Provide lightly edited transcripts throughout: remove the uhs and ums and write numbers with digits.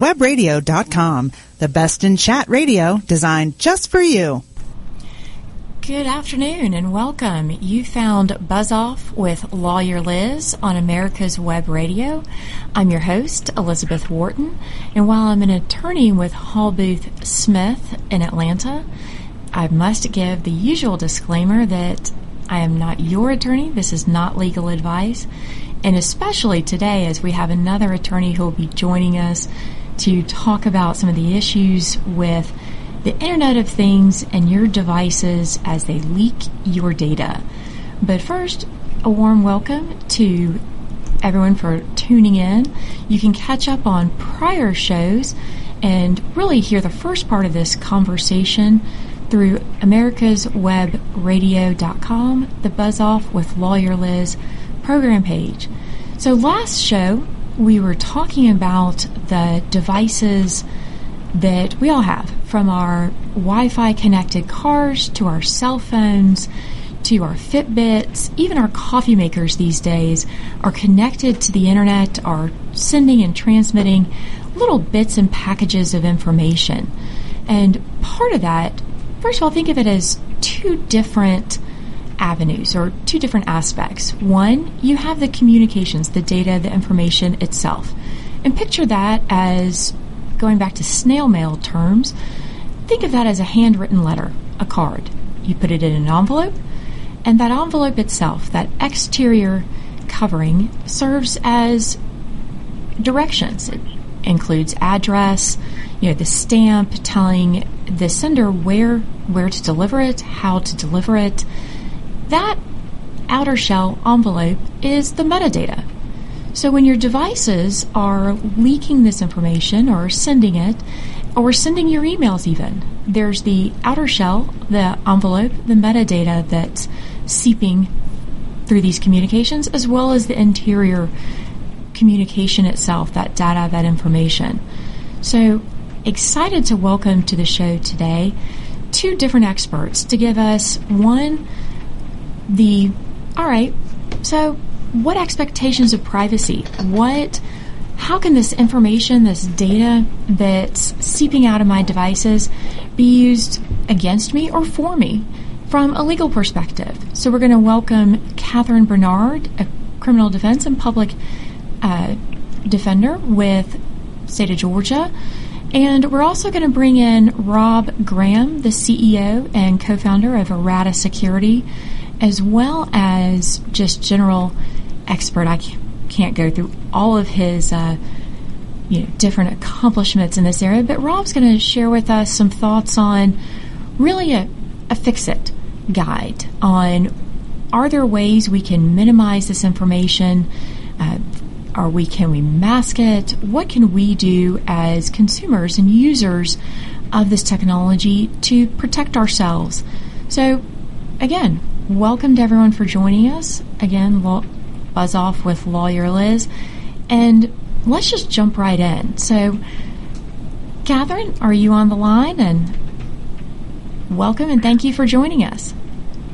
Webradio.com, the best in chat radio designed just for you. Good afternoon and welcome. You found Buzz Off with Lawyer Liz on America's Web Radio. I'm your host, Elizabeth Wharton, and while I'm an attorney with Hall Booth Smith in Atlanta, I must give the usual disclaimer that I am not your attorney. This is not legal advice, and especially today as we have another attorney who will be joining us to talk about some of the issues with the Internet of Things and your devices as they leak your data. But first, a warm welcome to everyone for tuning in. You can catch up on prior shows and really hear the first part of this conversation through AmericasWebRadio.com, the Buzz Off with Lawyer Liz program page. So last show, we were talking about the devices that we all have, from our Wi-Fi connected cars to our cell phones to our Fitbits. Even our coffee makers these days are connected to the internet, are sending and transmitting little bits and packages of information. And part of that, first of all, think of it as two different avenues or two different aspects. One, you have the communications, the data, the information itself. And picture that as, going back to snail mail terms, think of that as a handwritten letter, a card. You put it in an envelope, and that envelope itself, that exterior covering, serves as directions. It includes address, the stamp telling the sender where to deliver it, how to deliver it. That outer shell envelope is the metadata. So when your devices are leaking this information or sending it, or sending your emails even, there's the outer shell, the envelope, the metadata that's seeping through these communications, as well as the interior communication itself, that data, that information. So excited to welcome to the show today two different experts to give us what expectations of privacy? How can this information, this data that's seeping out of my devices be used against me or for me from a legal perspective? So we're going to welcome Catherine Bernard, a criminal defense and public defender with State of Georgia. And we're also going to bring in Rob Graham, the CEO and co-founder of Errata Security, as well as just general expert. I can't go through all of his different accomplishments in this area, but Rob's going to share with us some thoughts on really a fix-it guide on, are there ways we can minimize this information? Can we mask it? What can we do as consumers and users of this technology to protect ourselves? So, again, welcome to everyone for joining us. Again, Buzz Off with Lawyer Liz. And let's just jump right in. So, Catherine, are you on the line? And welcome, and thank you for joining us.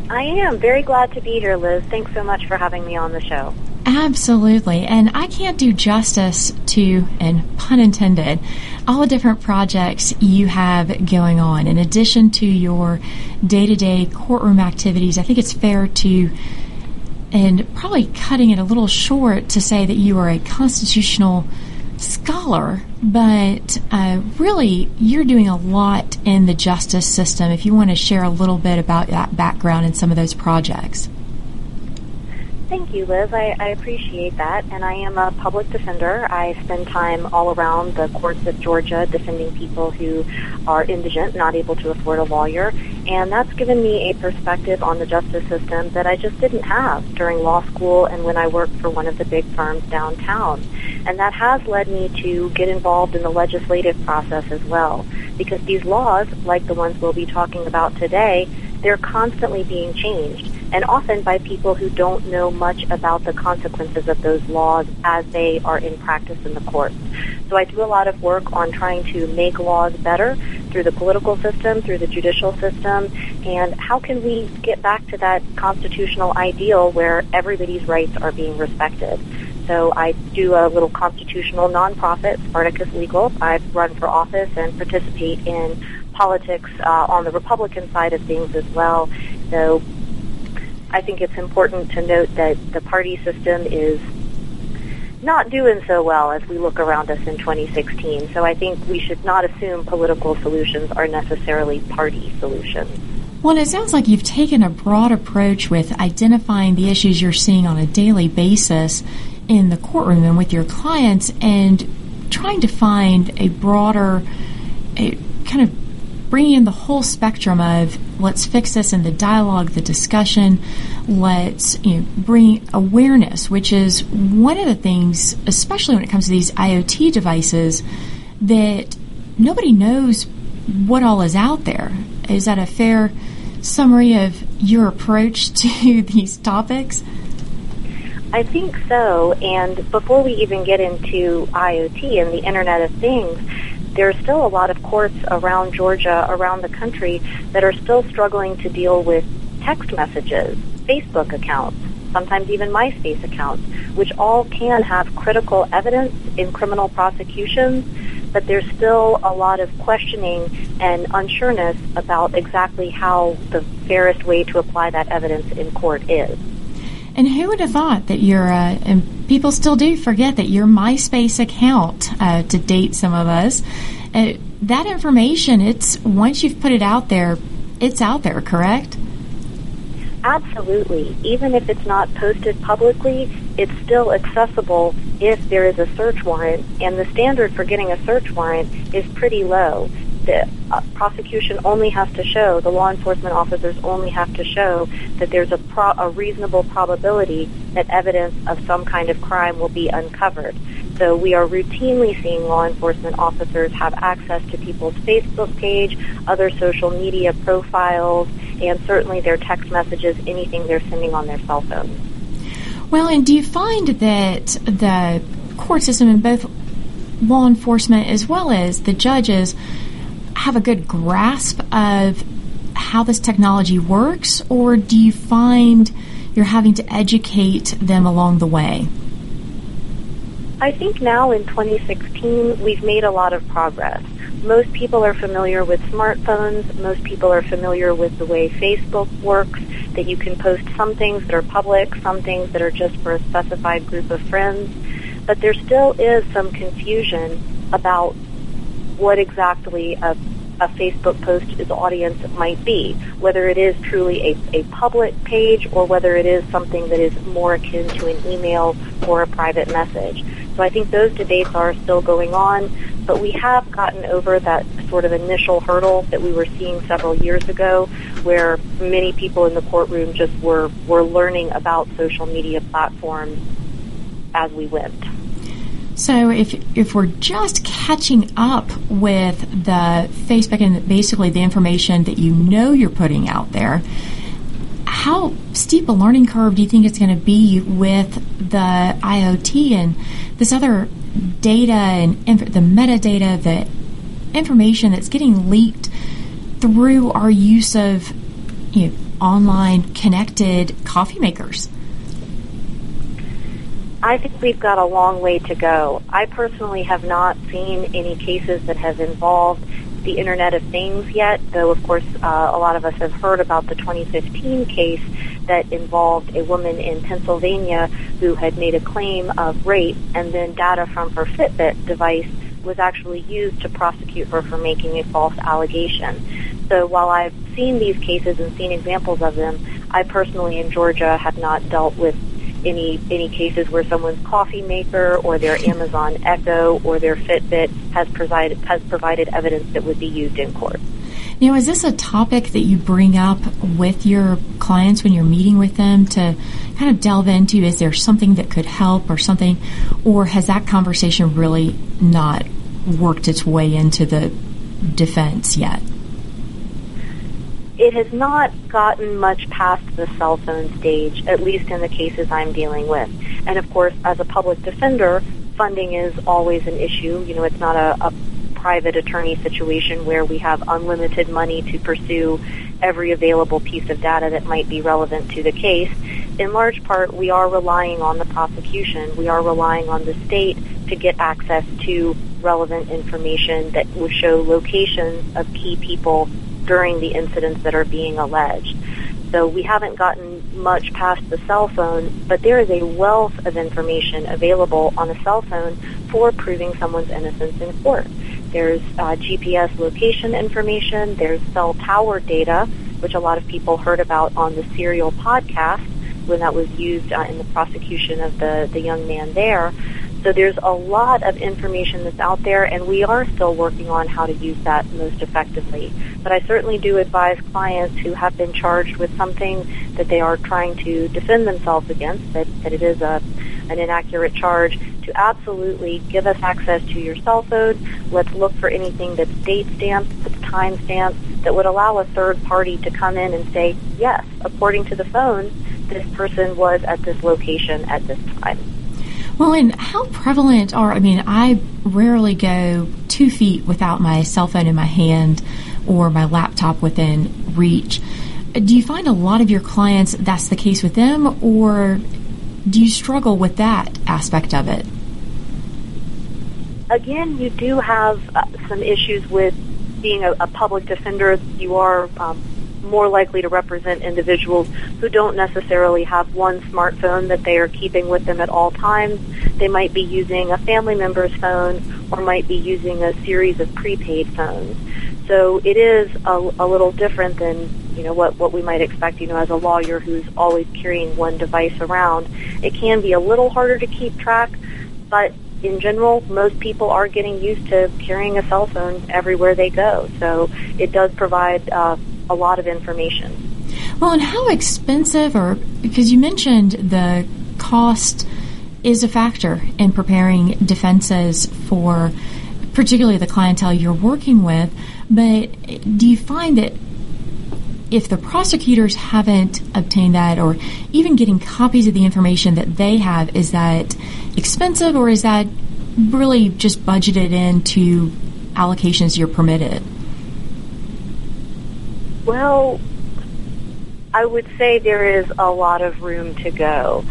I am. Very glad to be here, Liz. Thanks so much for having me on the show. Absolutely. And I can't do justice to, and pun intended, all the different projects you have going on. In addition to your day-to-day courtroom activities, I think it's fair to, and probably cutting it a little short to say that you are a constitutional scholar, but really you're doing a lot in the justice system. If you want to share a little bit about that background and some of those projects. Thank you, Liz. I appreciate that. And I am a public defender. I spend time all around the courts of Georgia defending people who are indigent, not able to afford a lawyer. And that's given me a perspective on the justice system that I just didn't have during law school and when I worked for one of the big firms downtown. And that has led me to get involved in the legislative process as well, because these laws, like the ones we'll be talking about today, they're constantly being changed, and often by people who don't know much about the consequences of those laws as they are in practice in the courts. So I do a lot of work on trying to make laws better through the political system, through the judicial system, and how can we get back to that constitutional ideal where everybody's rights are being respected. So I do a little constitutional nonprofit, Spartacus Legal. I've run for office and participate in politics on the Republican side of things as well. So I think it's important to note that the party system is not doing so well as we look around us in 2016. So I think we should not assume political solutions are necessarily party solutions. Well, it sounds like you've taken a broad approach with identifying the issues you're seeing on a daily basis in the courtroom and with your clients and trying to find a broader, kind of bringing in the whole spectrum of let's fix this in the dialogue, the discussion, let's bring awareness, which is one of the things, especially when it comes to these IoT devices, that nobody knows what all is out there. Is that a fair summary of your approach to these topics? I think so, and before we even get into IoT and the Internet of Things, there are still a lot of courts around Georgia, around the country, that are still struggling to deal with text messages, Facebook accounts, sometimes even MySpace accounts, which all can have critical evidence in criminal prosecutions, but there's still a lot of questioning and unsureness about exactly how the fairest way to apply that evidence in court is. And who would have thought that and people still do forget that your MySpace account, to date some of us, that information, it's once you've put it out there, it's out there, correct? Absolutely. Even if it's not posted publicly, it's still accessible if there is a search warrant, and the standard for getting a search warrant is pretty low. The prosecution only has to show, the law enforcement officers only have to show that there's a reasonable probability that evidence of some kind of crime will be uncovered. So we are routinely seeing law enforcement officers have access to people's Facebook page, other social media profiles, and certainly their text messages, anything they're sending on their cell phones. Well, and do you find that the court system in both law enforcement as well as the judges have a good grasp of how this technology works, or do you find you're having to educate them along the way? I think now in 2016 we've made a lot of progress. Most people are familiar with smartphones. Most people are familiar with the way Facebook works, that you can post some things that are public, some things that are just for a specified group of friends. But there still is some confusion about what exactly a Facebook post's audience might be, whether it is truly a public page or whether it is something that is more akin to an email or a private message. So I think those debates are still going on, but we have gotten over that sort of initial hurdle that we were seeing several years ago, where many people in the courtroom just were learning about social media platforms as we went. So if we're just catching up with the Facebook and basically the information that you know you're putting out there, how steep a learning curve do you think it's going to be with the IoT and this other data and the metadata, the information that's getting leaked through our use of online connected coffee makers? I think we've got a long way to go. I personally have not seen any cases that have involved the Internet of Things yet, though, of course, a lot of us have heard about the 2015 case that involved a woman in Pennsylvania who had made a claim of rape, and then data from her Fitbit device was actually used to prosecute her for making a false allegation. So while I've seen these cases and seen examples of them, I personally in Georgia have not dealt with any cases where someone's coffee maker or their Amazon Echo or their Fitbit has provided evidence that would be used in court. Now, is this a topic that you bring up with your clients when you're meeting with them to kind of delve into? Is there something that could help or something, or has that conversation really not worked its way into the defense yet? It has not gotten much past the cell phone stage, at least in the cases I'm dealing with. And of course, as a public defender, funding is always an issue. It's not a private attorney situation where we have unlimited money to pursue every available piece of data that might be relevant to the case. in large part, we are relying on the prosecution. We are relying on the state to get access to relevant information that would show locations of key people during the incidents that are being alleged. So we haven't gotten much past the cell phone, but there is a wealth of information available on a cell phone for proving someone's innocence in court. There's GPS location information. There's cell tower data, which a lot of people heard about on the Serial podcast when that was used in the prosecution of the young man there. So there's a lot of information that's out there, and we are still working on how to use that most effectively. But I certainly do advise clients who have been charged with something that they are trying to defend themselves against, that it is an inaccurate charge, to absolutely give us access to your cell phone. Let's look for anything that's date-stamped, that's time-stamped, that would allow a third party to come in and say, yes, according to the phone, this person was at this location at this time. Well, and how prevalent I rarely go 2 feet without my cell phone in my hand or my laptop within reach. Do you find a lot of your clients that's the case with them, or do you struggle with that aspect of it? Again, you do have some issues with being a public defender. You are more likely to represent individuals who don't necessarily have one smartphone that they are keeping with them at all times. They might be using a family member's phone or might be using a series of prepaid phones. So it is a little different than what we might expect as a lawyer who's always carrying one device around. It can be a little harder to keep track, but in general, most people are getting used to carrying a cell phone everywhere they go. So it does provide a lot of information. Well, and how expensive, because you mentioned the cost is a factor in preparing defenses for particularly the clientele you're working with, but do you find that if the prosecutors haven't obtained that, or even getting copies of the information that they have, is that expensive, or is that really just budgeted into allocations you're permitted? Well, I would say there is a lot of room to go.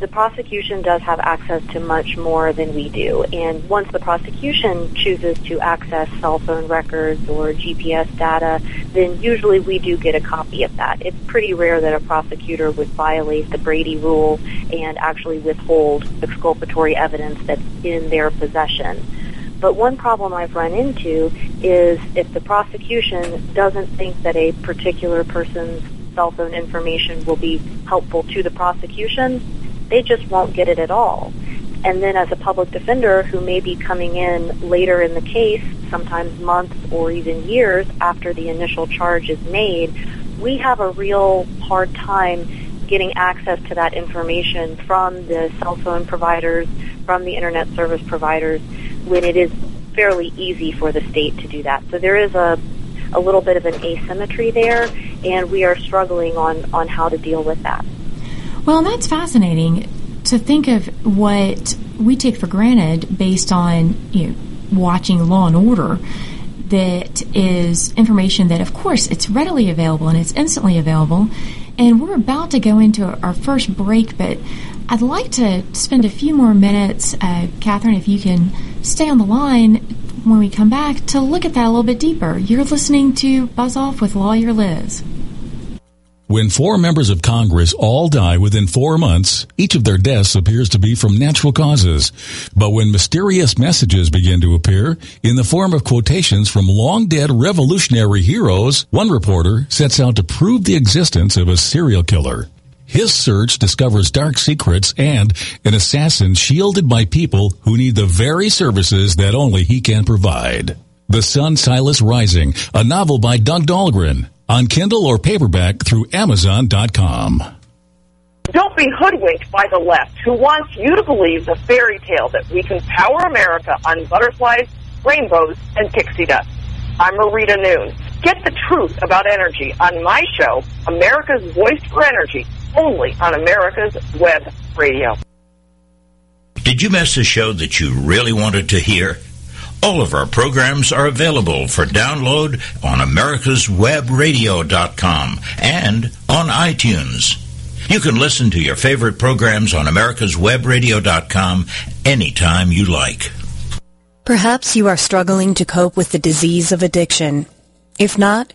The prosecution does have access to much more than we do, and once the prosecution chooses to access cell phone records or GPS data, then usually we do get a copy of that. It's pretty rare that a prosecutor would violate the Brady rule and actually withhold exculpatory evidence that's in their possession. But one problem I've run into is if the prosecution doesn't think that a particular person's cell phone information will be helpful to the prosecution, they just won't get it at all. And then as a public defender who may be coming in later in the case, sometimes months or even years after the initial charge is made, we have a real hard time getting access to that information from the cell phone providers, from the internet service providers, when it is fairly easy for the state to do that. So there is a little bit of an asymmetry there, and we are struggling on how to deal with that. Well, that's fascinating to think of what we take for granted based on watching Law and Order. That is information that, of course, it's readily available and it's instantly available. And we're about to go into our first break, but I'd like to spend a few more minutes, Catherine, if you can stay on the line when we come back, to look at that a little bit deeper. You're listening to Buzz Off with Lawyer Liz. When 4 members of Congress all die within 4 months, each of their deaths appears to be from natural causes. But when mysterious messages begin to appear in the form of quotations from long-dead revolutionary heroes, one reporter sets out to prove the existence of a serial killer. His search discovers dark secrets and an assassin shielded by people who need the very services that only he can provide. The Sun Silas Rising, a novel by Doug Dahlgren. On Kindle or paperback through Amazon.com. Don't be hoodwinked by the left, who wants you to believe the fairy tale that we can power America on butterflies, rainbows, and pixie dust. I'm Marita Noon. Get the truth about energy on my show, America's Voice for Energy, only on America's Web Radio. Did you miss a show that you really wanted to hear? All of our programs are available for download on AmericasWebRadio.com and on iTunes. You can listen to your favorite programs on AmericasWebRadio.com anytime you like. Perhaps you are struggling to cope with the disease of addiction. If not,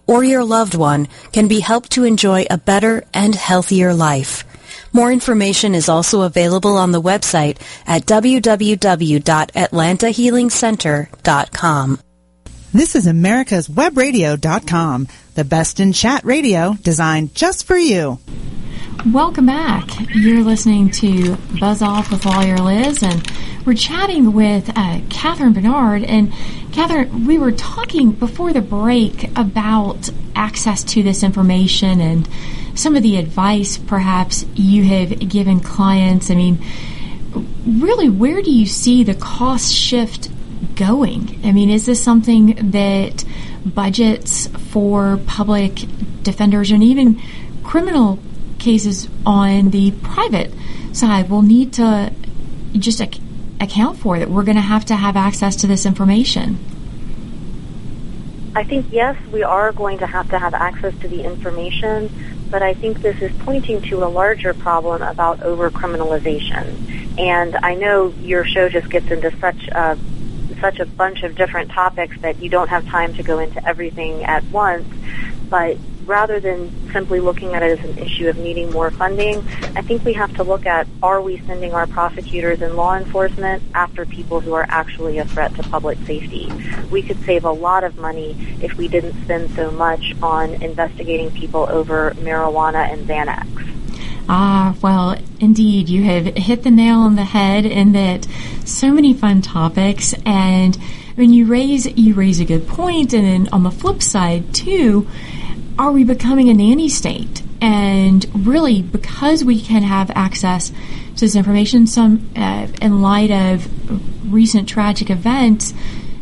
or your loved one can be helped to enjoy a better and healthier life. More information is also available on the website at www.atlantahealingcenter.com. This is AmericasWebRadio.com, the best in chat radio designed just for you. Welcome back. You're listening to Buzz Off with Lawyer Liz, and we're chatting with Catherine Bernard. And Catherine, we were talking before the break about access to this information and some of the advice perhaps you have given clients. I mean, really, where do you see the cost shift going? I mean, is this something that budgets for public defenders and even criminal cases on the private side will need to just account for, that we're going to have access to this information? I think, yes, we are going to have access to the information, but I think this is pointing to a larger problem about overcriminalization. And I know your show just gets into such a bunch of different topics that you don't have time to go into everything at once, but rather than simply looking at it as an issue of needing more funding, I think we have to look at, are we sending our prosecutors and law enforcement after people who are actually a threat to public safety? We could save a lot of money if we didn't spend so much on investigating people over marijuana and Xanax. Ah, well, indeed, you have hit the nail on the head in that so many fun topics, and when you raise a good point, and then on the flip side, too, are we becoming a nanny state? And really, because we can have access to this information, some in light of recent tragic events,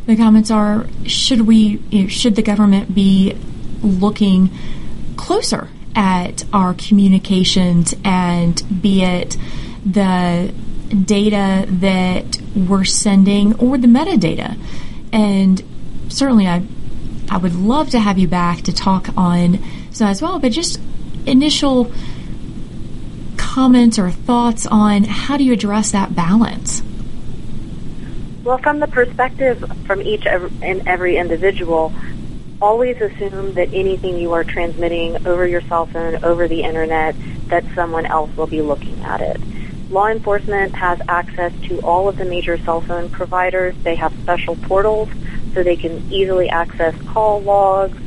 the comments are: should the government be looking closer at our communications, and be it the data that we're sending or the metadata? And certainly, I would love to have you back to talk on so as well, but just initial comments or thoughts on how do you address that balance? Well, from the perspective from each and every individual, always assume that anything you are transmitting over your cell phone, over the internet, that someone else will be looking at it. Law enforcement has access to all of the major cell phone providers. They have special portals so they can easily access call logs,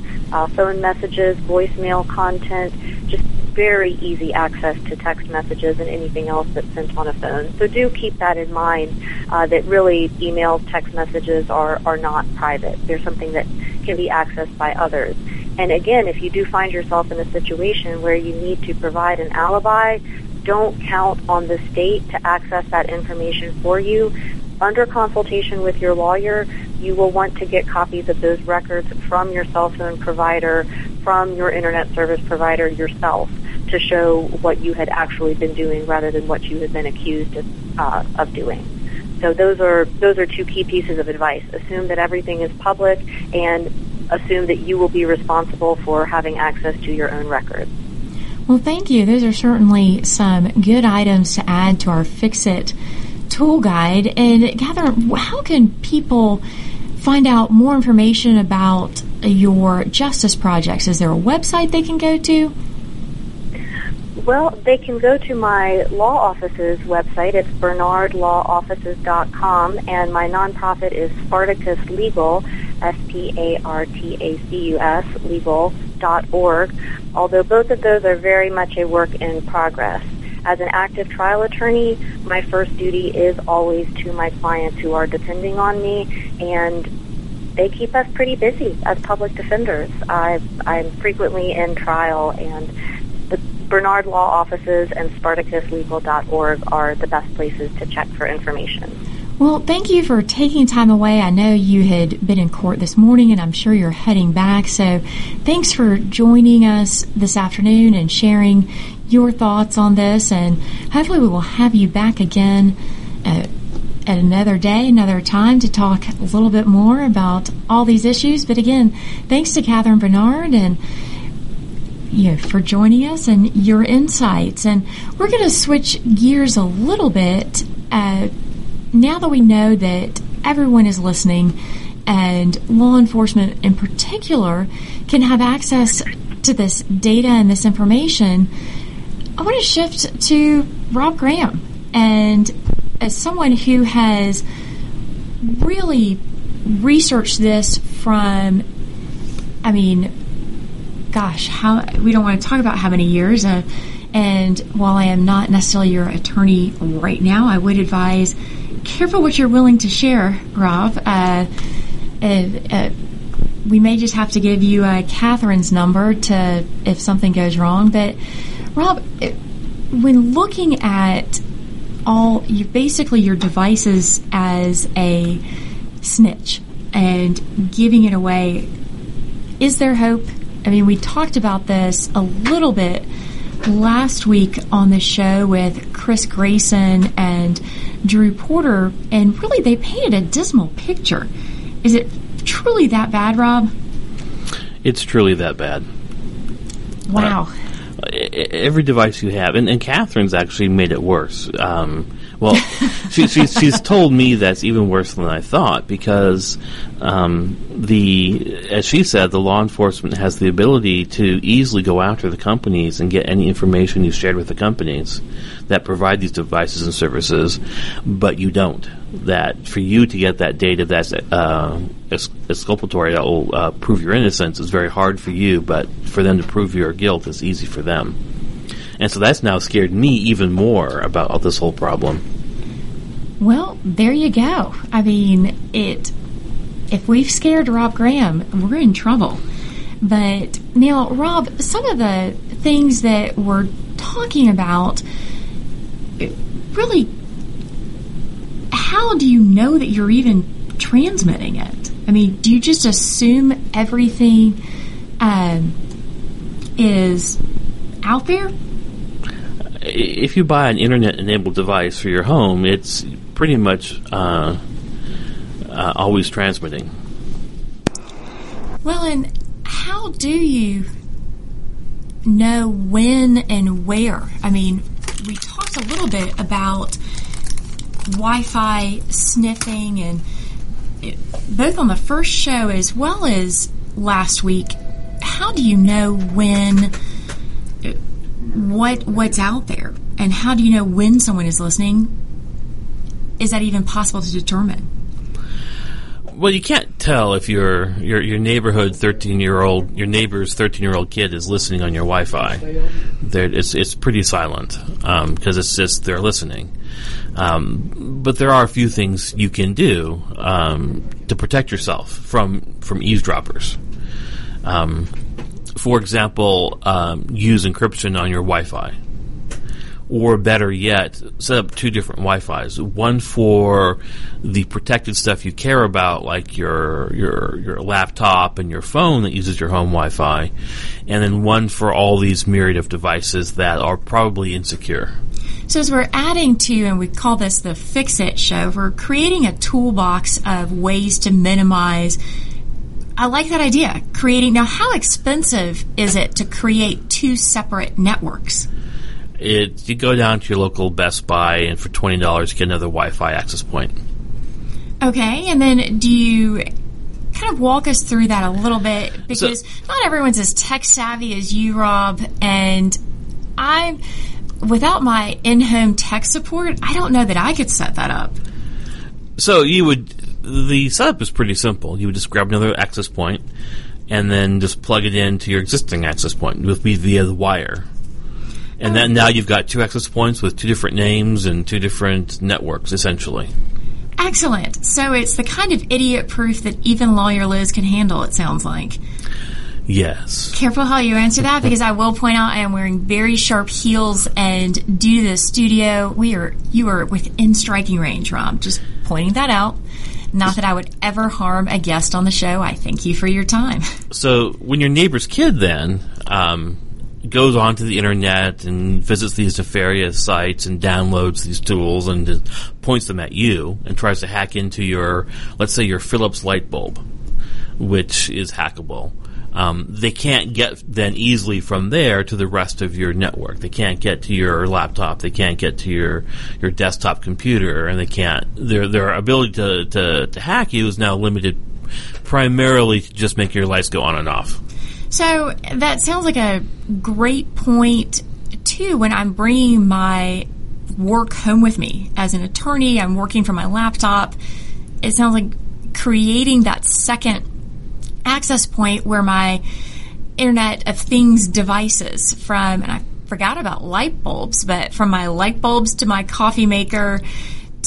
phone messages, voicemail content, just very easy access to text messages and anything else that's sent on a phone. So do keep that in mind, that really email, text messages are not private. They're something that can be accessed by others. And again, if you do find yourself in a situation where you need to provide an alibi, don't count on the state to access that information for you. Under consultation with your lawyer, you will want to get copies of those records from your cell phone provider, from your internet service provider yourself, to show what you had actually been doing rather than what you had been accused of doing. So those are two key pieces of advice. Assume that everything is public, and assume that you will be responsible for having access to your own records. Well, thank you. Those are certainly some good items to add to our Fix-It tool guide. And Catherine, how can people find out more information about your justice projects? Is there a website they can go to? Well, they can go to my law office's website. It's bernardlawoffices.com, and my nonprofit is Spartacus Legal, SPARTACUS, legal.org, although both of those are very much a work in progress. As an active trial attorney, my first duty is always to my clients who are depending on me, and they keep us pretty busy as public defenders. I'm frequently in trial, and the Bernard Law Offices and SpartacusLegal.org are the best places to check for information. Well, thank you for taking time away. I know you had been in court this morning, and I'm sure you're heading back. So thanks for joining us this afternoon and sharing your thoughts on this. And hopefully we will have you back again at another day, another time, to talk a little bit more about all these issues. But again, thanks to Catherine Bernard and for joining us and your insights. And we're going to switch gears a little bit. Now that we know that everyone is listening, and law enforcement in particular can have access to this data and this information, I want to shift to Rob Graham. And as someone who has really researched this from, we don't want to talk about how many years. And while I am not necessarily your attorney right now, I would advise, careful what you're willing to share, Rob. We may just have to give you Catherine's number to if something goes wrong. But, Rob, when looking at your devices as a snitch and giving it away, is there hope? I mean, we talked about this a little bit last week on the show with Chris Grayson and Drew Porter, and really they painted a dismal picture. Is it truly that bad, Rob? It's truly that bad. Wow. Every device you have, and Catherine's actually made it worse. She's told me that's even worse than I thought, because as she said, the law enforcement has the ability to easily go after the companies and get any information you shared with the companies that provide these devices and services, but you don't. That for you to get that data that's exculpatory, that will prove your innocence, is very hard for you, but for them to prove your guilt is easy for them. And so that's now scared me even more about this whole problem. Well, there you go. I mean, if we've scared Rob Graham, we're in trouble. But now, Rob, some of the things that we're talking about, really, how do you know that you're even transmitting it? I mean, do you just assume everything is out there? If you buy an internet-enabled device for your home, it's pretty much always transmitting. Well, and how do you know when and where? I mean, we talked a little bit about Wi-Fi sniffing, and both on the first show as well as last week, how do you know when what's out there, and how do you know when someone is listening? Is that even possible to determine? Well, you can't tell if your neighbor's 13-year-old kid is listening on your Wi-Fi. It's pretty silent because it's just they're listening. But there are a few things you can do to protect yourself from eavesdroppers. For example, use encryption on your Wi-Fi. Or better yet, set up two different Wi-Fis. One for the protected stuff you care about, like your laptop and your phone that uses your home Wi-Fi, and then one for all these myriad of devices that are probably insecure. So as we're adding to, and we call this the Fix-It Show, we're creating a toolbox of ways to minimize. I like that idea. Now, how expensive is it to create two separate networks? You go down to your local Best Buy, and for $20, you get another Wi-Fi access point. Okay, and then do you kind of walk us through that a little bit? Because not everyone's as tech-savvy as you, Rob, and without my in-home tech support, I don't know that I could set that up. So the setup is pretty simple. You would just grab another access point and then just plug it into your existing access point via the wire. And then now you've got two access points with two different names and two different networks, essentially. Excellent. So it's the kind of idiot proof that even lawyer Liz can handle, it sounds like. Yes. Careful how you answer that, because I will point out I am wearing very sharp heels, and due to the studio, you are within striking range, Rob. Just pointing that out. Not that I would ever harm a guest on the show. I thank you for your time. So when your neighbor's kid then goes onto the internet and visits these nefarious sites and downloads these tools and points them at you and tries to hack into your, let's say, your Philips light bulb, which is hackable. They can't get then easily from there to the rest of your network. They can't get to your laptop. They can't get to your desktop computer, and they can't. Their ability to hack you is now limited primarily to just make your lights go on and off. So that sounds like a great point, too, when I'm bringing my work home with me. As an attorney, I'm working from my laptop. It sounds like creating that second access point where my Internet of Things devices from, and I forgot about light bulbs, but from my light bulbs to my coffee maker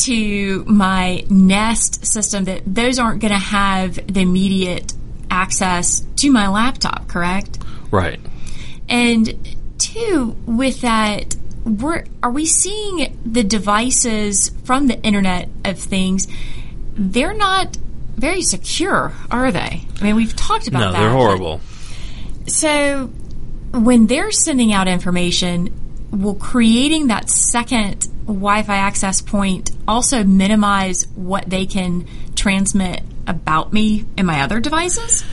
to my Nest system, that those aren't going to have the immediate access to my laptop, correct? Right. And two, with that, are we seeing the devices from the Internet of Things? They're not very secure, are they? I mean, we've talked about that. No, they're horrible. So when they're sending out information, will creating that second Wi-Fi access point also minimize what they can transmit about me and my other devices?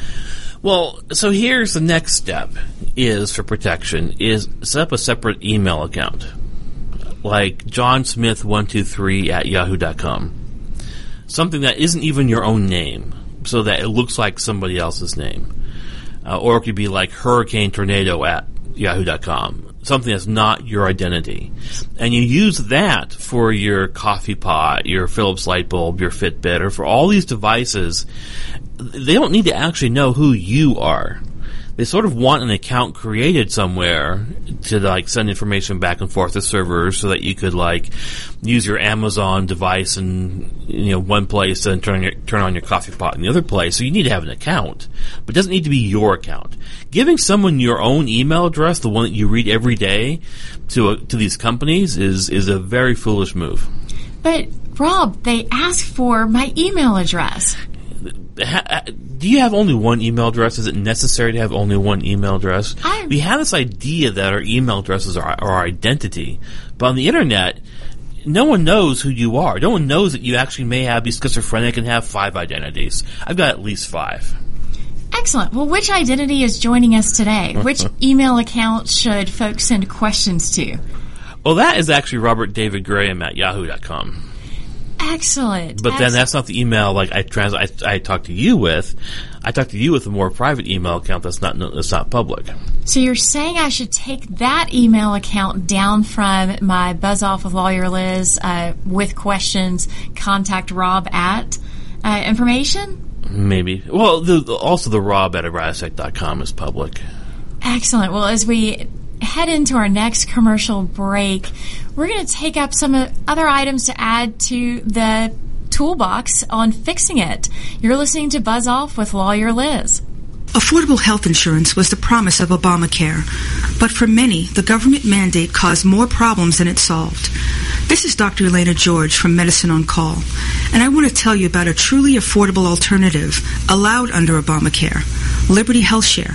Well, so here's the next step is for protection, is set up a separate email account, like johnsmith123@yahoo.com. Something that isn't even your own name, so that it looks like somebody else's name. Or it could be like hurricanetornado@yahoo.com, something that's not your identity. And you use that for your coffee pot, your Philips light bulb, your Fitbit, or for all these devices. They don't need to actually know who you are. They sort of want an account created somewhere to, like, send information back and forth to servers so that you could, like, use your Amazon device in, you know, one place and turn on your coffee pot in the other place. So you need to have an account, but it doesn't need to be your account. Giving someone your own email address, the one that you read every day, to these companies is a very foolish move. But, Rob, they ask for my email address. Do you have only one email address? Is it necessary to have only one email address? We have this idea that our email addresses are our identity, but on the internet, no one knows who you are. No one knows that you actually be schizophrenic and have 5 identities. I've got at least 5. Excellent. Well, which identity is joining us today? Which email account should folks send questions to? Well, that is actually Robert David Graham at yahoo.com. Excellent. But then that's not the email like I talk to you with. I talk to you with a more private email account that's not public. So you're saying I should take that email account down from my Buzz Off with Lawyer Liz with questions, contact Rob at information? Maybe. Well, also the Rob at erratasec.com is public. Excellent. Well, as we head into our next commercial break, we're going to take up some other items to add to the toolbox on fixing it. You're listening to Buzz Off with Lawyer Liz. Affordable health insurance was the promise of Obamacare, but for many, the government mandate caused more problems than it solved. This is Dr. Elena George from Medicine on Call, and I want to tell you about a truly affordable alternative allowed under Obamacare, Liberty Health Share.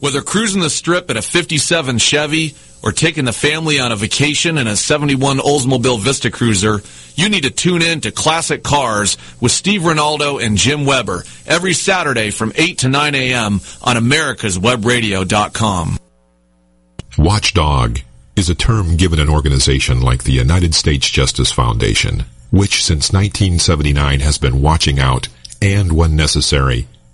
Whether cruising the strip in a 57 Chevy or taking the family on a vacation in a 71 Oldsmobile Vista Cruiser, you need to tune in to Classic Cars with Steve Ronaldo and Jim Weber every Saturday from 8 to 9 a.m. on AmericasWebRadio.com. Watchdog is a term given an organization like the United States Justice Foundation, which since 1979 has been watching out and, when necessary,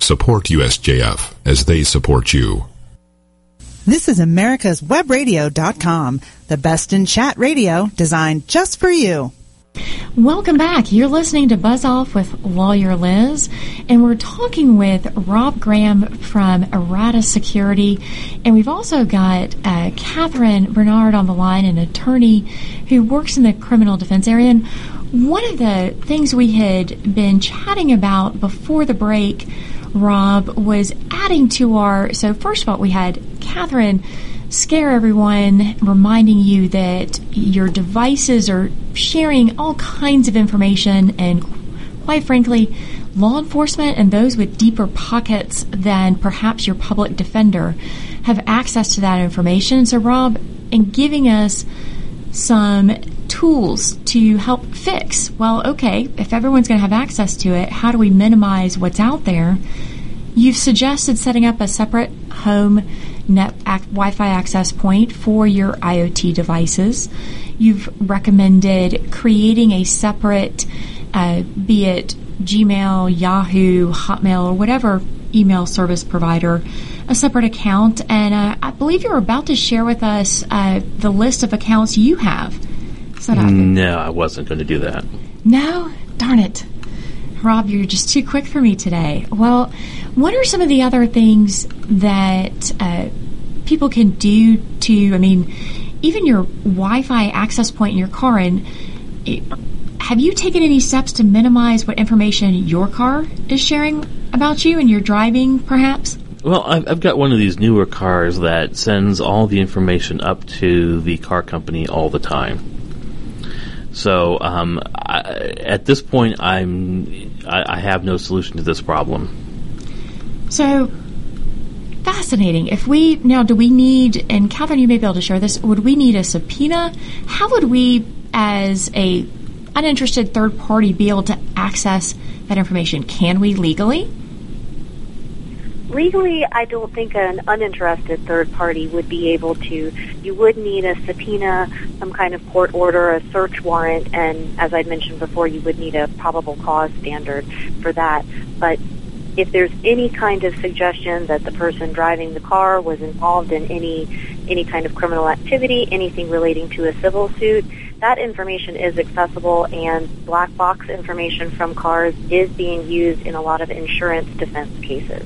Support USJF as they support you. This is AmericasWebRadio.com, the best in chat radio designed just for you. Welcome back. You're listening to Buzz Off with Lawyer Liz, and we're talking with Rob Graham from Errata Security, and we've also got Catherine Bernard on the line, an attorney who works in the criminal defense area. And one of the things we had been chatting about before the break, Rob, was adding to our... So first of all, we had Catherine scare everyone, reminding you that your devices are sharing all kinds of information, and quite frankly, law enforcement and those with deeper pockets than perhaps your public defender have access to that information. So Rob, in giving us some tools to help fix, well, okay, if everyone's going to have access to it, how do we minimize what's out there? You've suggested setting up a separate home net Wi-Fi access point for your IoT devices. You've recommended creating a separate, be it Gmail, Yahoo, Hotmail, or whatever email service provider, a separate account. And I believe you're about to share with us the list of accounts you have. No, I wasn't going to do that. No? Darn it. Rob, you're just too quick for me today. Well, what are some of the other things that people can do to, I mean, even your Wi-Fi access point in your car, and have you taken any steps to minimize what information your car is sharing about you and your driving, perhaps? Well, I've got one of these newer cars that sends all the information up to the car company all the time. So at this point, I have no solution to this problem. So fascinating. If we now, do we need, and Catherine, you may be able to share this, would we need a subpoena? How would we, as a uninterested third party, be able to access that information? Can we legally? Legally, I don't think an uninterested third party would be able to. You would need a subpoena, some kind of court order, a search warrant, and as I mentioned before, you would need a probable cause standard for that. But if there's any kind of suggestion that the person driving the car was involved in any kind of criminal activity, anything relating to a civil suit, that information is accessible, and black box information from cars is being used in a lot of insurance defense cases.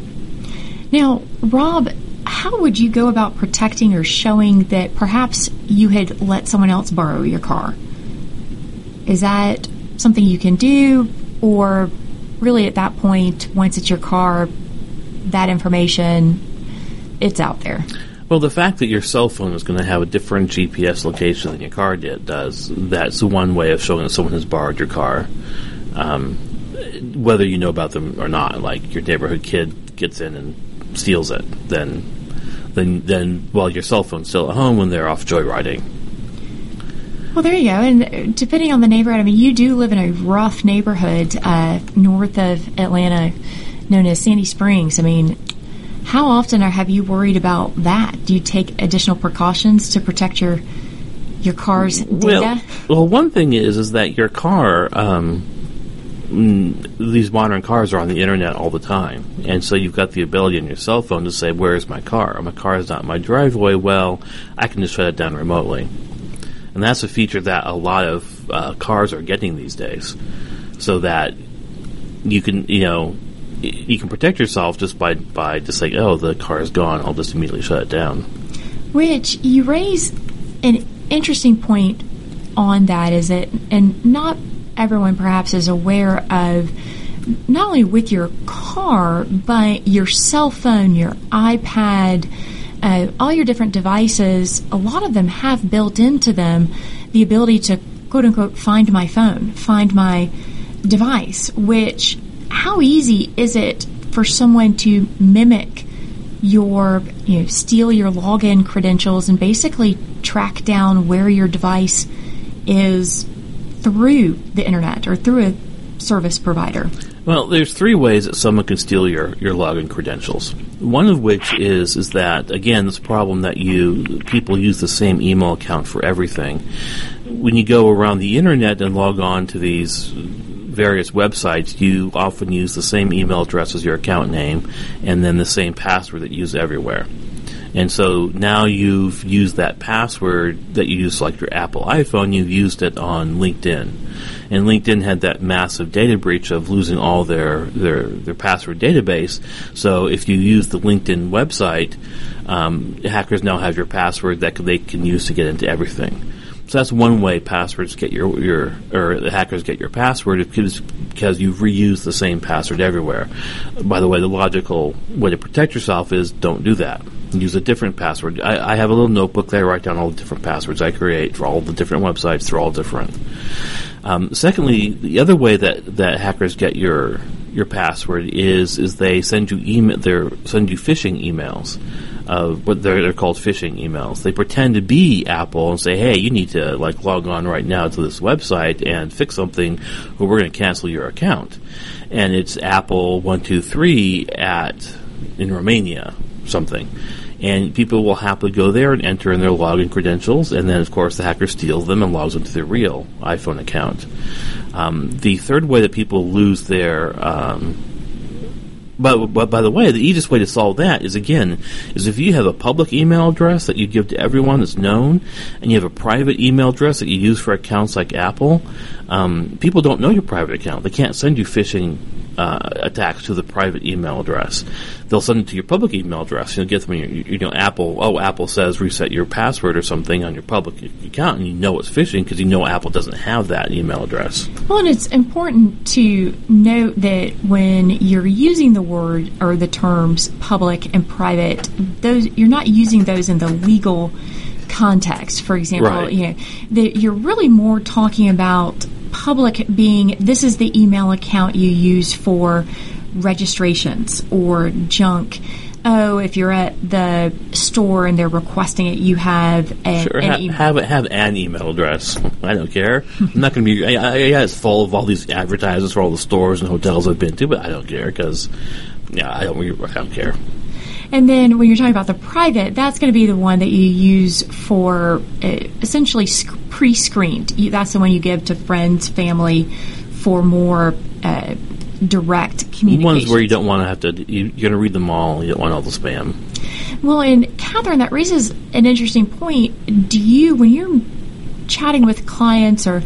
Now, Rob, how would you go about protecting or showing that perhaps you had let someone else borrow your car? Is that something you can do, or really at that point, once it's your car, that information, it's out there? Well, the fact that your cell phone is going to have a different GPS location than your car does, that's one way of showing that someone has borrowed your car, whether you know about them or not. Like, your neighborhood kid gets in and steals it, then well, your cell phone's still at home when they're off joyriding. Well, there you go. And depending on the neighborhood, I mean, you do live in a rough neighborhood north of Atlanta known as Sandy Springs. I mean, how often have you worried about that? Do you take additional precautions to protect your car's data? Well, one thing is that your car... these modern cars are on the internet all the time, and so you've got the ability on your cell phone to say, where is my car? Or, my car is not in my driveway. Well, I can just shut it down remotely, and that's a feature that a lot of cars are getting these days, so that you can, you can protect yourself just by just saying, oh, the car is gone, I'll just immediately shut it down. Rich, you raise an interesting point on that, is that, and not everyone perhaps is aware of, not only with your car, but your cell phone, your iPad, all your different devices, a lot of them have built into them the ability to, quote-unquote, find my phone, find my device, which, how easy is it for someone to mimic your, you know, steal your login credentials and basically track down where your device is through the internet or through a service provider? Well, there's three ways that someone can steal your login credentials. One of which is that, again, this problem that people use the same email account for everything. When you go around the internet and log on to these various websites, you often use the same email address as your account name and then the same password that you use everywhere. And so now you've used that password that you use, like your Apple iPhone, you've used it on LinkedIn. And LinkedIn had that massive data breach of losing all their password database. So if you use the LinkedIn website, hackers now have your password that they can use to get into everything. So that's one way passwords get the hackers get your password, is because you've reused the same password everywhere. By the way, the logical way to protect yourself is don't do that. Use a different password. I have a little notebook that I write down all the different passwords I create for all the different websites. They're all different. Secondly, the other way that hackers get your password is they send you phishing emails. What they're called phishing emails. They pretend to be Apple and say, hey, you need to log on right now to this website and fix something or we're going to cancel your account. And it's Apple123 in Romania something. And people will happily go there and enter in their login credentials, and then, of course, the hacker steals them and logs into their real iPhone account. The third way that people lose their But by the way, the easiest way to solve that is if you have a public email address that you give to everyone that's known, and you have a private email address that you use for accounts like Apple, people don't know your private account. They can't send you phishing attacks to the private email address. They'll send it to your public email address. You'll get them Apple says reset your password or something on your public account, and you know it's phishing because you know Apple doesn't have that email address. Well, and it's important to note that when you're using the word or the terms public and private, those you're not using those in the legal context. For example, right. You're really more talking about public being, this is the email account you use for registrations or junk. Oh, if you're at the store and they're requesting it, you have an email. Have an email address. I don't care. I'm not going to be... it's full of all these advertisements for all the stores and hotels I've been to, but I don't care because I don't care. And then when you're talking about the private, that's going to be the one that you use for essentially pre-screened. That's the one you give to friends, family for more direct communication. Ones where you don't want to have to, you're going to read them all, you don't want all the spam. Well, and Catherine, that raises an interesting point. Do you, when you're chatting with clients or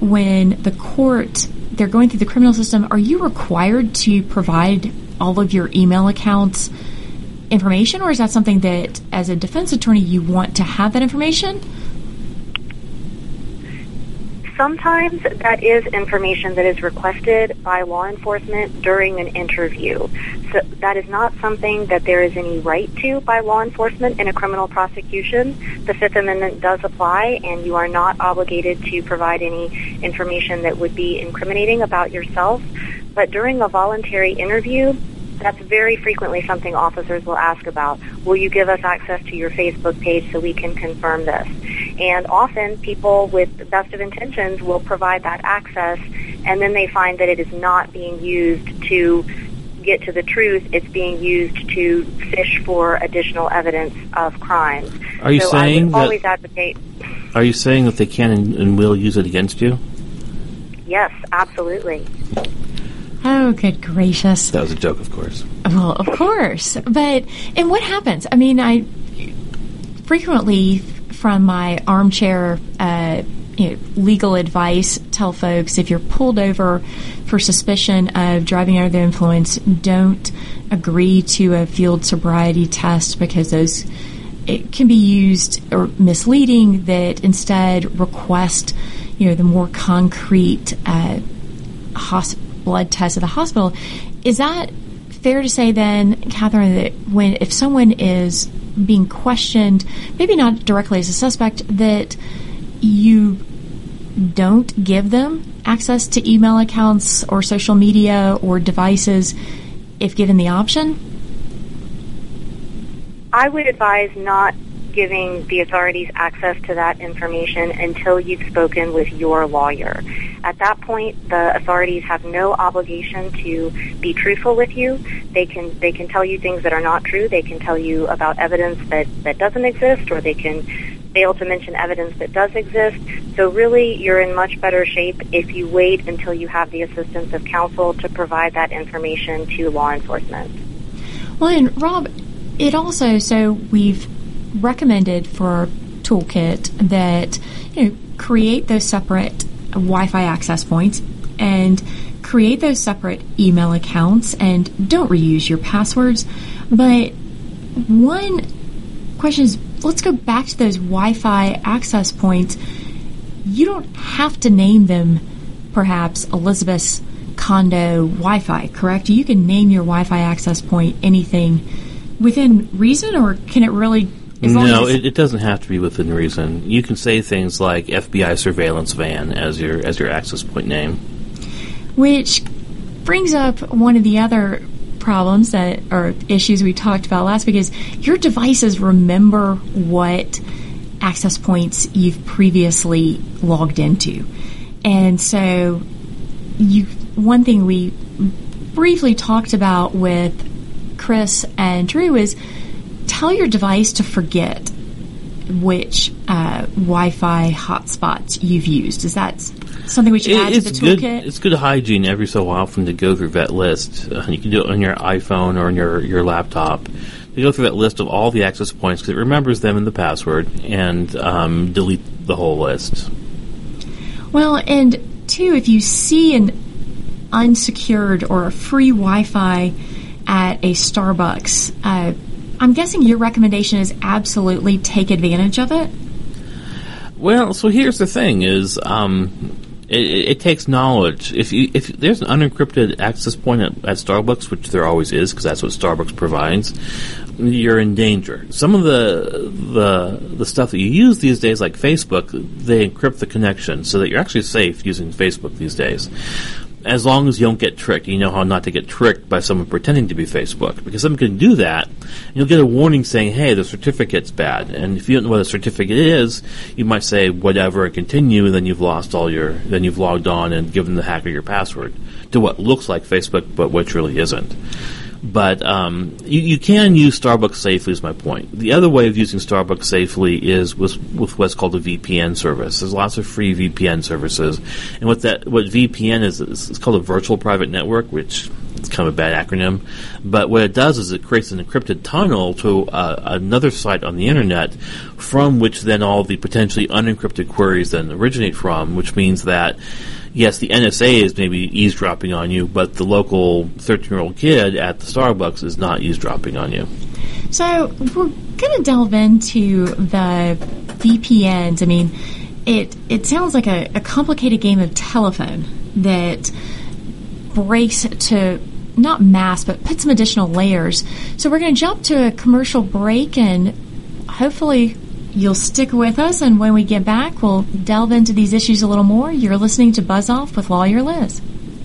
when the court, they're going through the criminal system, are you required to provide all of your email accounts information, or is that something that as a defense attorney you want to have that information? Sometimes that is information that is requested by law enforcement during an interview. So that is not something that there is any right to by law enforcement in a criminal prosecution. The Fifth Amendment does apply, and you are not obligated to provide any information that would be incriminating about yourself. But during a voluntary interview, that's very frequently something officers will ask about. Will you give us access to your Facebook page so we can confirm this? And often people with the best of intentions will provide that access, and then they find that it is not being used to get to the truth. It's being used to fish for additional evidence of crimes. Are you saying that they can and will use it against you? Yes, absolutely. Oh, good gracious. That was a joke, of course. Well, of course. But, and what happens? I mean, I frequently, from my armchair legal advice, tell folks if you're pulled over for suspicion of driving under the influence, don't agree to a field sobriety test because those it can be used or misleading that instead request, you know, the more concrete blood test at the hospital. Is that fair to say then, Catherine, that if someone is being questioned, maybe not directly as a suspect, that you don't give them access to email accounts or social media or devices if given the option? I would advise not giving the authorities access to that information until you've spoken with your lawyer. At that point, the authorities have no obligation to be truthful with you. They can tell you things that are not true. They can tell you about evidence that doesn't exist, or they can fail to mention evidence that does exist. So really, you're in much better shape if you wait until you have the assistance of counsel to provide that information to law enforcement. Well, and Rob, we've recommended for our toolkit that, you know, create those separate Wi-Fi access points and create those separate email accounts and don't reuse your passwords. But one question is, let's go back to those Wi-Fi access points. You don't have to name them, perhaps, Elizabeth's condo Wi-Fi, correct? You can name your Wi-Fi access point anything within reason, or can it really... No, it doesn't have to be within reason. You can say things like FBI surveillance van as your access point name. Which brings up one of the other problems that or issues we talked about last week is your devices remember what access points you've previously logged into. And so one thing we briefly talked about with Chris and Drew is tell your device to forget which Wi-Fi hotspots you've used. Is that something we should add to the toolkit? It's good hygiene every so often to go through that list. You can do it on your iPhone or on your laptop. You go through that list of all the access points because it remembers them in the password and delete the whole list. Well, and two, if you see an unsecured or a free Wi-Fi at a Starbucks, I'm guessing your recommendation is absolutely take advantage of it? Well, so here's the thing is it takes knowledge. If there's an unencrypted access point at Starbucks, which there always is because that's what Starbucks provides, you're in danger. Some of the stuff that you use these days, like Facebook, they encrypt the connection so that you're actually safe using Facebook these days. As long as you don't get tricked, you know how not to get tricked by someone pretending to be Facebook. Because someone can do that, and you'll get a warning saying, hey, the certificate's bad. And if you don't know what a certificate is, you might say whatever and continue, and then you've lost then you've logged on and given the hacker your password to what looks like Facebook, but which really isn't. But you can use Starbucks safely is my point. The other way of using Starbucks safely is with what's called a VPN service. There's lots of free VPN services. And what VPN is it's called a virtual private network, which is kind of a bad acronym. But what it does is it creates an encrypted tunnel to another site on the Internet from which then all the potentially unencrypted queries then originate from, which means that yes, the NSA is maybe eavesdropping on you, but the local 13-year-old kid at the Starbucks is not eavesdropping on you. So we're going to delve into the VPNs. I mean, it sounds like a complicated game of telephone that breaks to not mass, but put some additional layers. So we're going to jump to a commercial break, and hopefully you'll stick with us, and when we get back, we'll delve into these issues a little more. You're listening to Buzz Off with Lawyer Liz.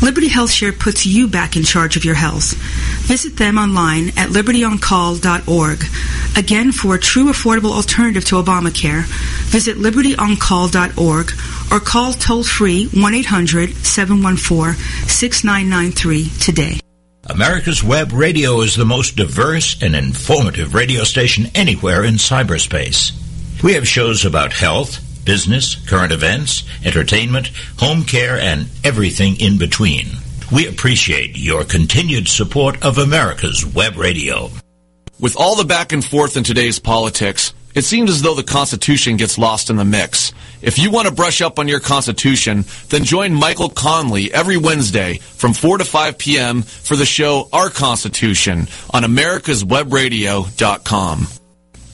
Liberty HealthShare puts you back in charge of your health. Visit them online at libertyoncall.org. Again, for a true affordable alternative to Obamacare, visit libertyoncall.org or call toll-free 1-800-714-6993 today. America's Web Radio is the most diverse and informative radio station anywhere in cyberspace. We have shows about health, business, current events, entertainment, home care, and everything in between. We appreciate your continued support of America's Web Radio. With all the back and forth in today's politics, it seems as though the Constitution gets lost in the mix. If you want to brush up on your Constitution, then join Michael Conley every Wednesday from 4 to 5 p.m. for the show Our Constitution on AmericasWebRadio.com.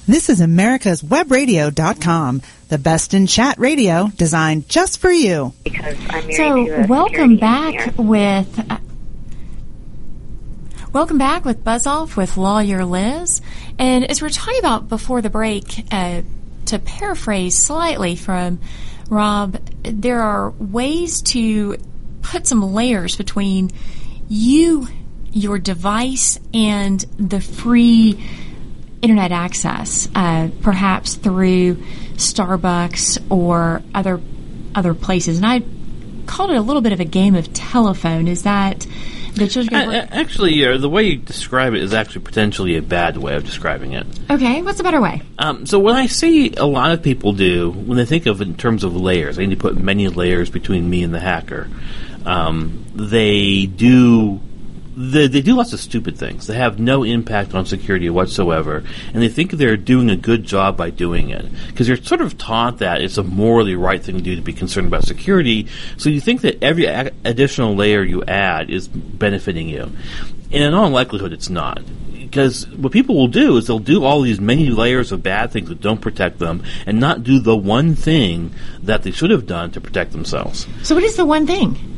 This is AmericasWebRadio.com, the best in chat radio designed just for you. So, welcome back with Buzz Off with Lawyer Liz. And as we were talking about before the break, to paraphrase slightly from Rob, there are ways to put some layers between you, your device, and the free internet access, perhaps through Starbucks or other places. And I called it a little bit of a game of telephone. Is that... the way you describe it is actually potentially a bad way of describing it. Okay, what's a better way? So what I see a lot of people do when they think of in terms of layers, I need to put many layers between me and the hacker. They do lots of stupid things. They have no impact on security whatsoever, and they think they're doing a good job by doing it because you're sort of taught that it's a morally right thing to do to be concerned about security. So you think that every additional layer you add is benefiting you, and in all likelihood, it's not. Because what people will do is they'll do all these many layers of bad things that don't protect them and not do the one thing that they should have done to protect themselves. So what is the one thing?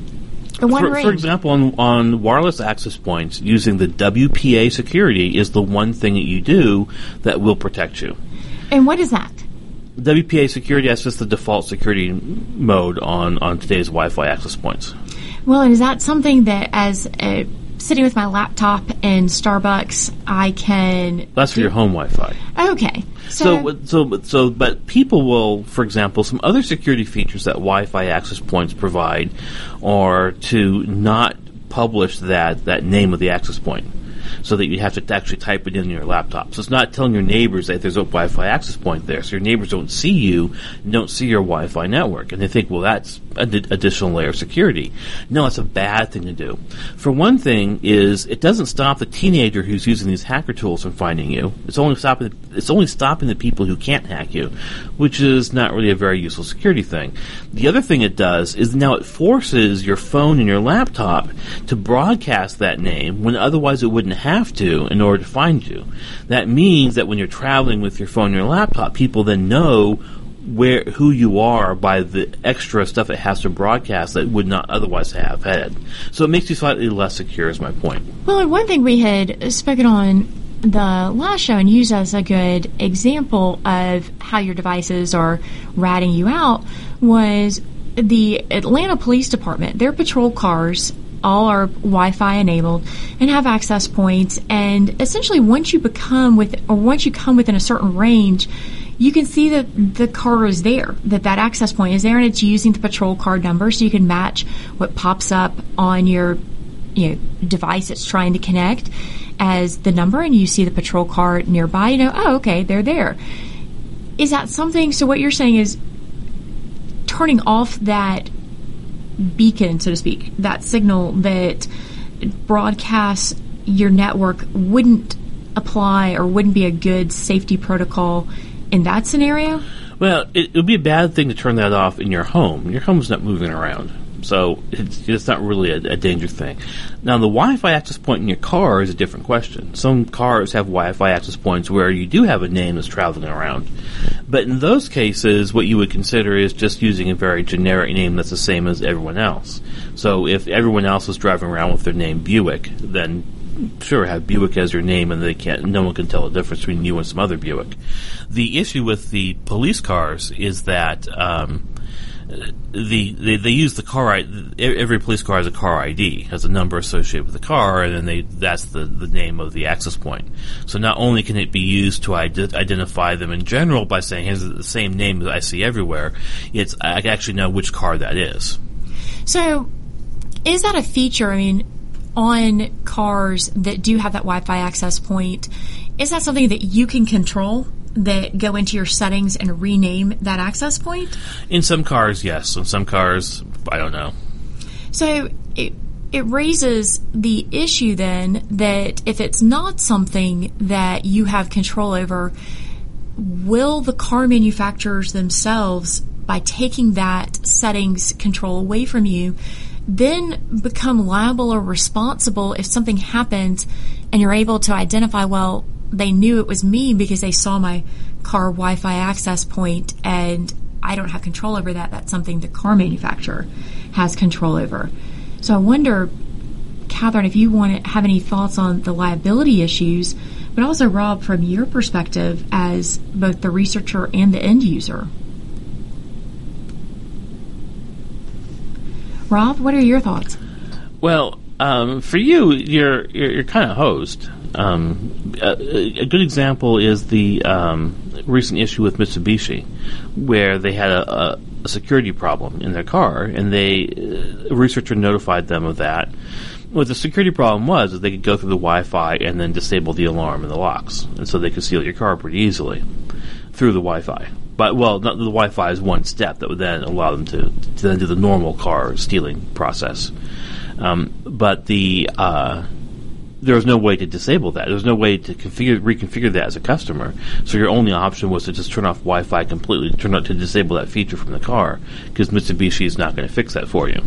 For example, on wireless access points, using the WPA security is the one thing that you do that will protect you. And what is that? WPA security, that's just the default security mode on today's Wi-Fi access points. Well, and is that something that as a... sitting with my laptop in Starbucks, I can... That's for your home Wi-Fi. Okay. So, but people will, for example, some other security features that Wi-Fi access points provide are to not publish that name of the access point, so that you have to actually type it in your laptop. So it's not telling your neighbors that there's a Wi-Fi access point there. So your neighbors don't see you, don't see your Wi-Fi network. And they think, well, that's an additional layer of security. No, it's a bad thing to do. For one thing is it doesn't stop the teenager who's using these hacker tools from finding you. It's only stopping the people who can't hack you, which is not really a very useful security thing. The other thing it does is now it forces your phone and your laptop to broadcast that name when otherwise it wouldn't have to in order to find you. That means that when you're traveling with your phone and your laptop, people then know who you are by the extra stuff it has to broadcast that would not otherwise have had. So it makes you slightly less secure is my point. Well, and one thing we had spoken on the last show and used as a good example of how your devices are ratting you out was the Atlanta Police Department. Their patrol cars all are Wi-Fi enabled and have access points. And essentially, once you come within a certain range, you can see that the car is there, that access point is there, and it's using the patrol car number, so you can match what pops up on your device it's trying to connect as the number, and you see the patrol car nearby. You know, oh, okay, they're there. Is that something? So what you're saying is turning off that beacon, so to speak, that signal that broadcasts your network wouldn't apply or wouldn't be a good safety protocol in that scenario? Well, it would be a bad thing to turn that off in your home. Your home's not moving around. So it's not really a danger thing. Now, the Wi-Fi access point in your car is a different question. Some cars have Wi-Fi access points where you do have a name that's traveling around. But in those cases, what you would consider is just using a very generic name that's the same as everyone else. So if everyone else was driving around with their name Buick, then sure, have Buick as your name, and no one can tell the difference between you and some other Buick. The issue with the police cars is that they use the car ID. Every police car has a car ID, has a number associated with the car, and then that's the name of the access point. So not only can it be used to identify them in general by saying, here's the same name that I see everywhere, I actually know which car that is. So is that a feature, I mean, on cars that do have that Wi-Fi access point? Is that something that you can control, that go into your settings and rename that access point? In some cars, yes. In some cars, I don't know. So it raises the issue then that if it's not something that you have control over, will the car manufacturers themselves, by taking that settings control away from you, then become liable or responsible if something happens and you're able to identify, well, they knew it was me because they saw my car Wi-Fi access point, and I don't have control over that. That's something the car manufacturer has control over. So I wonder, Catherine, if you want to have any thoughts on the liability issues, but also, Rob, from your perspective as both the researcher and the end user. Rob, what are your thoughts? Well, for you, you're kind of hosed. A good example is the recent issue with Mitsubishi, where they had a security problem in their car, and a researcher notified them of that. What the security problem was is they could go through the Wi-Fi and then disable the alarm and the locks, and so they could seal your car pretty easily through the Wi-Fi. But, well, the Wi-Fi is one step that would then allow them to then do the normal car stealing process. But there was no way to disable that. There was no way to reconfigure that as a customer. So your only option was to just turn off Wi-Fi completely, to disable that feature from the car, because Mitsubishi is not going to fix that for you.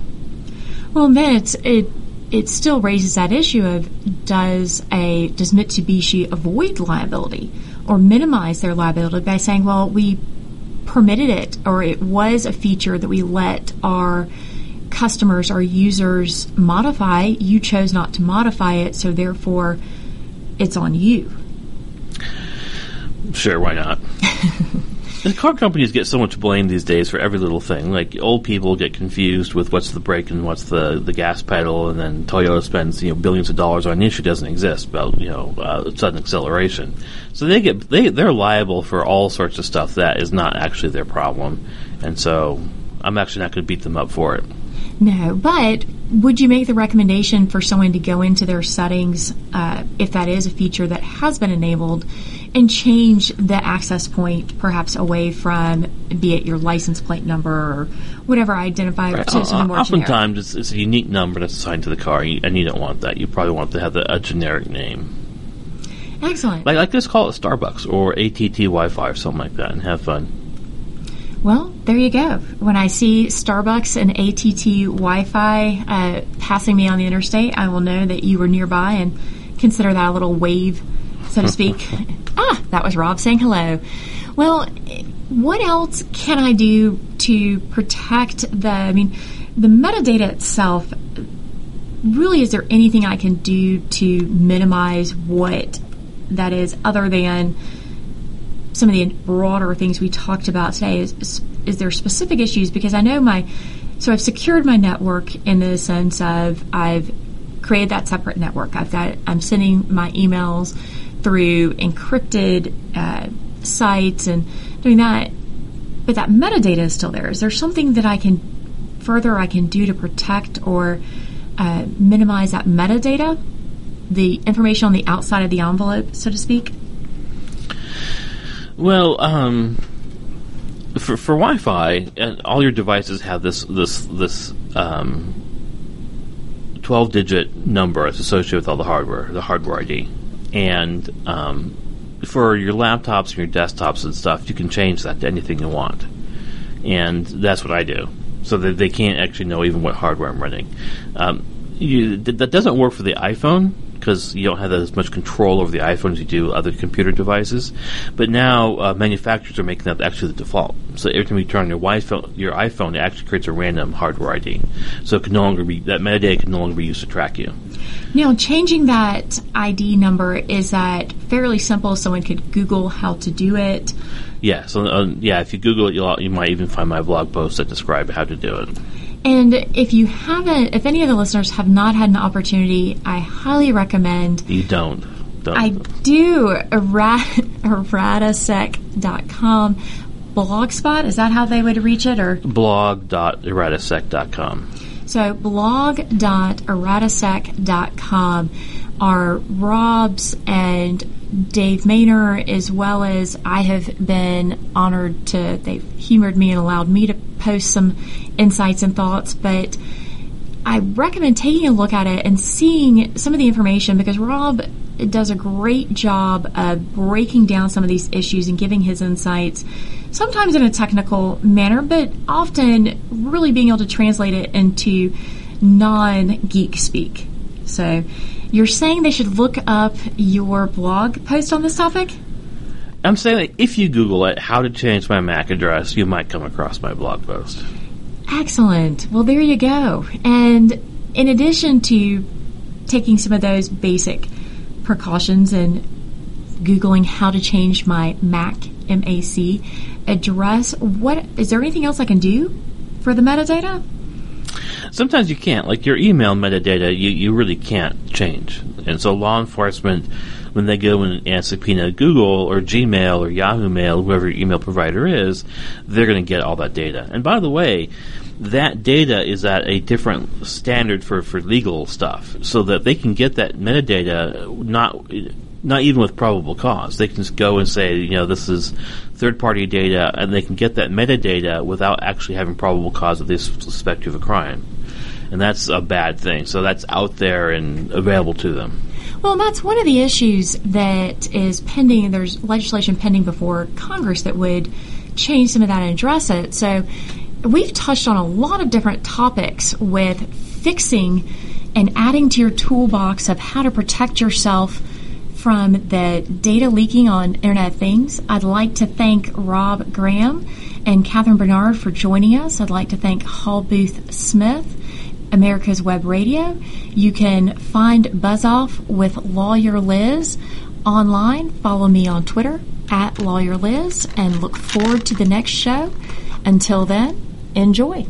Well, then it still raises that issue of does Mitsubishi avoid liability or minimize their liability by saying, well, we permitted it, or it was a feature that we let our customers or users modify. You chose not to modify it, so therefore it's on you. Sure, why not? The car companies get so much blame these days for every little thing. Like, old people get confused with what's the brake and what's the gas pedal, and then Toyota spends billions of dollars on an issue doesn't exist about sudden acceleration. So they're liable for all sorts of stuff that is not actually their problem, and so I'm actually not going to beat them up for it. No, but would you make the recommendation for someone to go into their settings, if that is a feature that has been enabled, and change the access point perhaps away from, be it your license plate number or whatever identifier, right, to something more oftentimes generic? It's a unique number that's assigned to the car, and you don't want that. You probably want to have a generic name. Excellent. Like let's call it Starbucks or AT&T Wi-Fi or something like that, and have fun. Well, there you go. When I see Starbucks and AT&T Wi-Fi passing me on the interstate, I will know that you were nearby and consider that a little wave, so to speak. Ah, that was Rob saying hello. Well, what else can I do to protect the metadata itself? Really, is there anything I can do to minimize what that is, other than some of the broader things we talked about today? Is there specific issues? Because I know I've secured my network in the sense of I've created that separate network. I'm sending my emails through encrypted sites and doing that, but that metadata is still there. Is there something that I can do to protect or minimize that metadata, the information on the outside of the envelope, so to speak? Well, for Wi-Fi, all your devices have this 12-digit number that's associated with all the hardware ID. And for your laptops and your desktops and stuff, you can change that to anything you want. And that's what I do, so that they can't actually know even what hardware I'm running. That doesn't work for the iPhone, because you don't have as much control over the iPhone as you do other computer devices. But now manufacturers are making that actually the default. So every time you turn on your iPhone, it actually creates a random hardware ID. So it can no longer be, that metadata can no longer be used to track you. Now, changing that ID number, is that fairly simple? Someone could Google how to do it. Yeah. So if you Google it, you might even find my blog posts that describe how to do it. And if any of the listeners have not had an opportunity, I highly recommend. You don't. I do. Erratasec.com. Blogspot, is that how they would reach it? Or blog.erratasec.com. So blog.erratasec.com are Rob's and Dave Maynor, as well as I have been honored to, they've humored me and allowed me to post some insights and thoughts, but I recommend taking a look at it and seeing some of the information, because Rob does a great job of breaking down some of these issues and giving his insights, sometimes in a technical manner, but often really being able to translate it into non-geek speak. So you're saying they should look up your blog post on this topic? I'm saying that if you Google it, how to change my MAC address, you might come across my blog post. Excellent. Well, there you go. And in addition to taking some of those basic precautions and Googling how to change my MAC, M-A-C, address, is there anything else I can do for the metadata? Sometimes you can't. Like your email metadata, you really can't change. And so law enforcement, when they go and subpoena Google or Gmail or Yahoo Mail, whoever your email provider is, they're going to get all that data. And by the way, that data is at a different standard for legal stuff, so that they can get that metadata not even with probable cause. They can just go and say, this is third-party data, and they can get that metadata without actually having probable cause that they suspect you of a crime. And that's a bad thing. So that's out there and available to them. Well, that's one of the issues that is pending. There's legislation pending before Congress that would change some of that and address it. So we've touched on a lot of different topics with fixing and adding to your toolbox of how to protect yourself from the data leaking on Internet Things. I'd like to thank Rob Graham and Catherine Bernard for joining us. I'd like to thank Hall Booth Smith, America's Web Radio. You can find BuzzOff with Lawyer Liz online. Follow me on Twitter at Lawyer Liz and look forward to the next show. Until then, enjoy.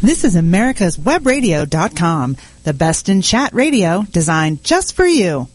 This is AmericasWebRadio.com, the best in chat radio designed just for you.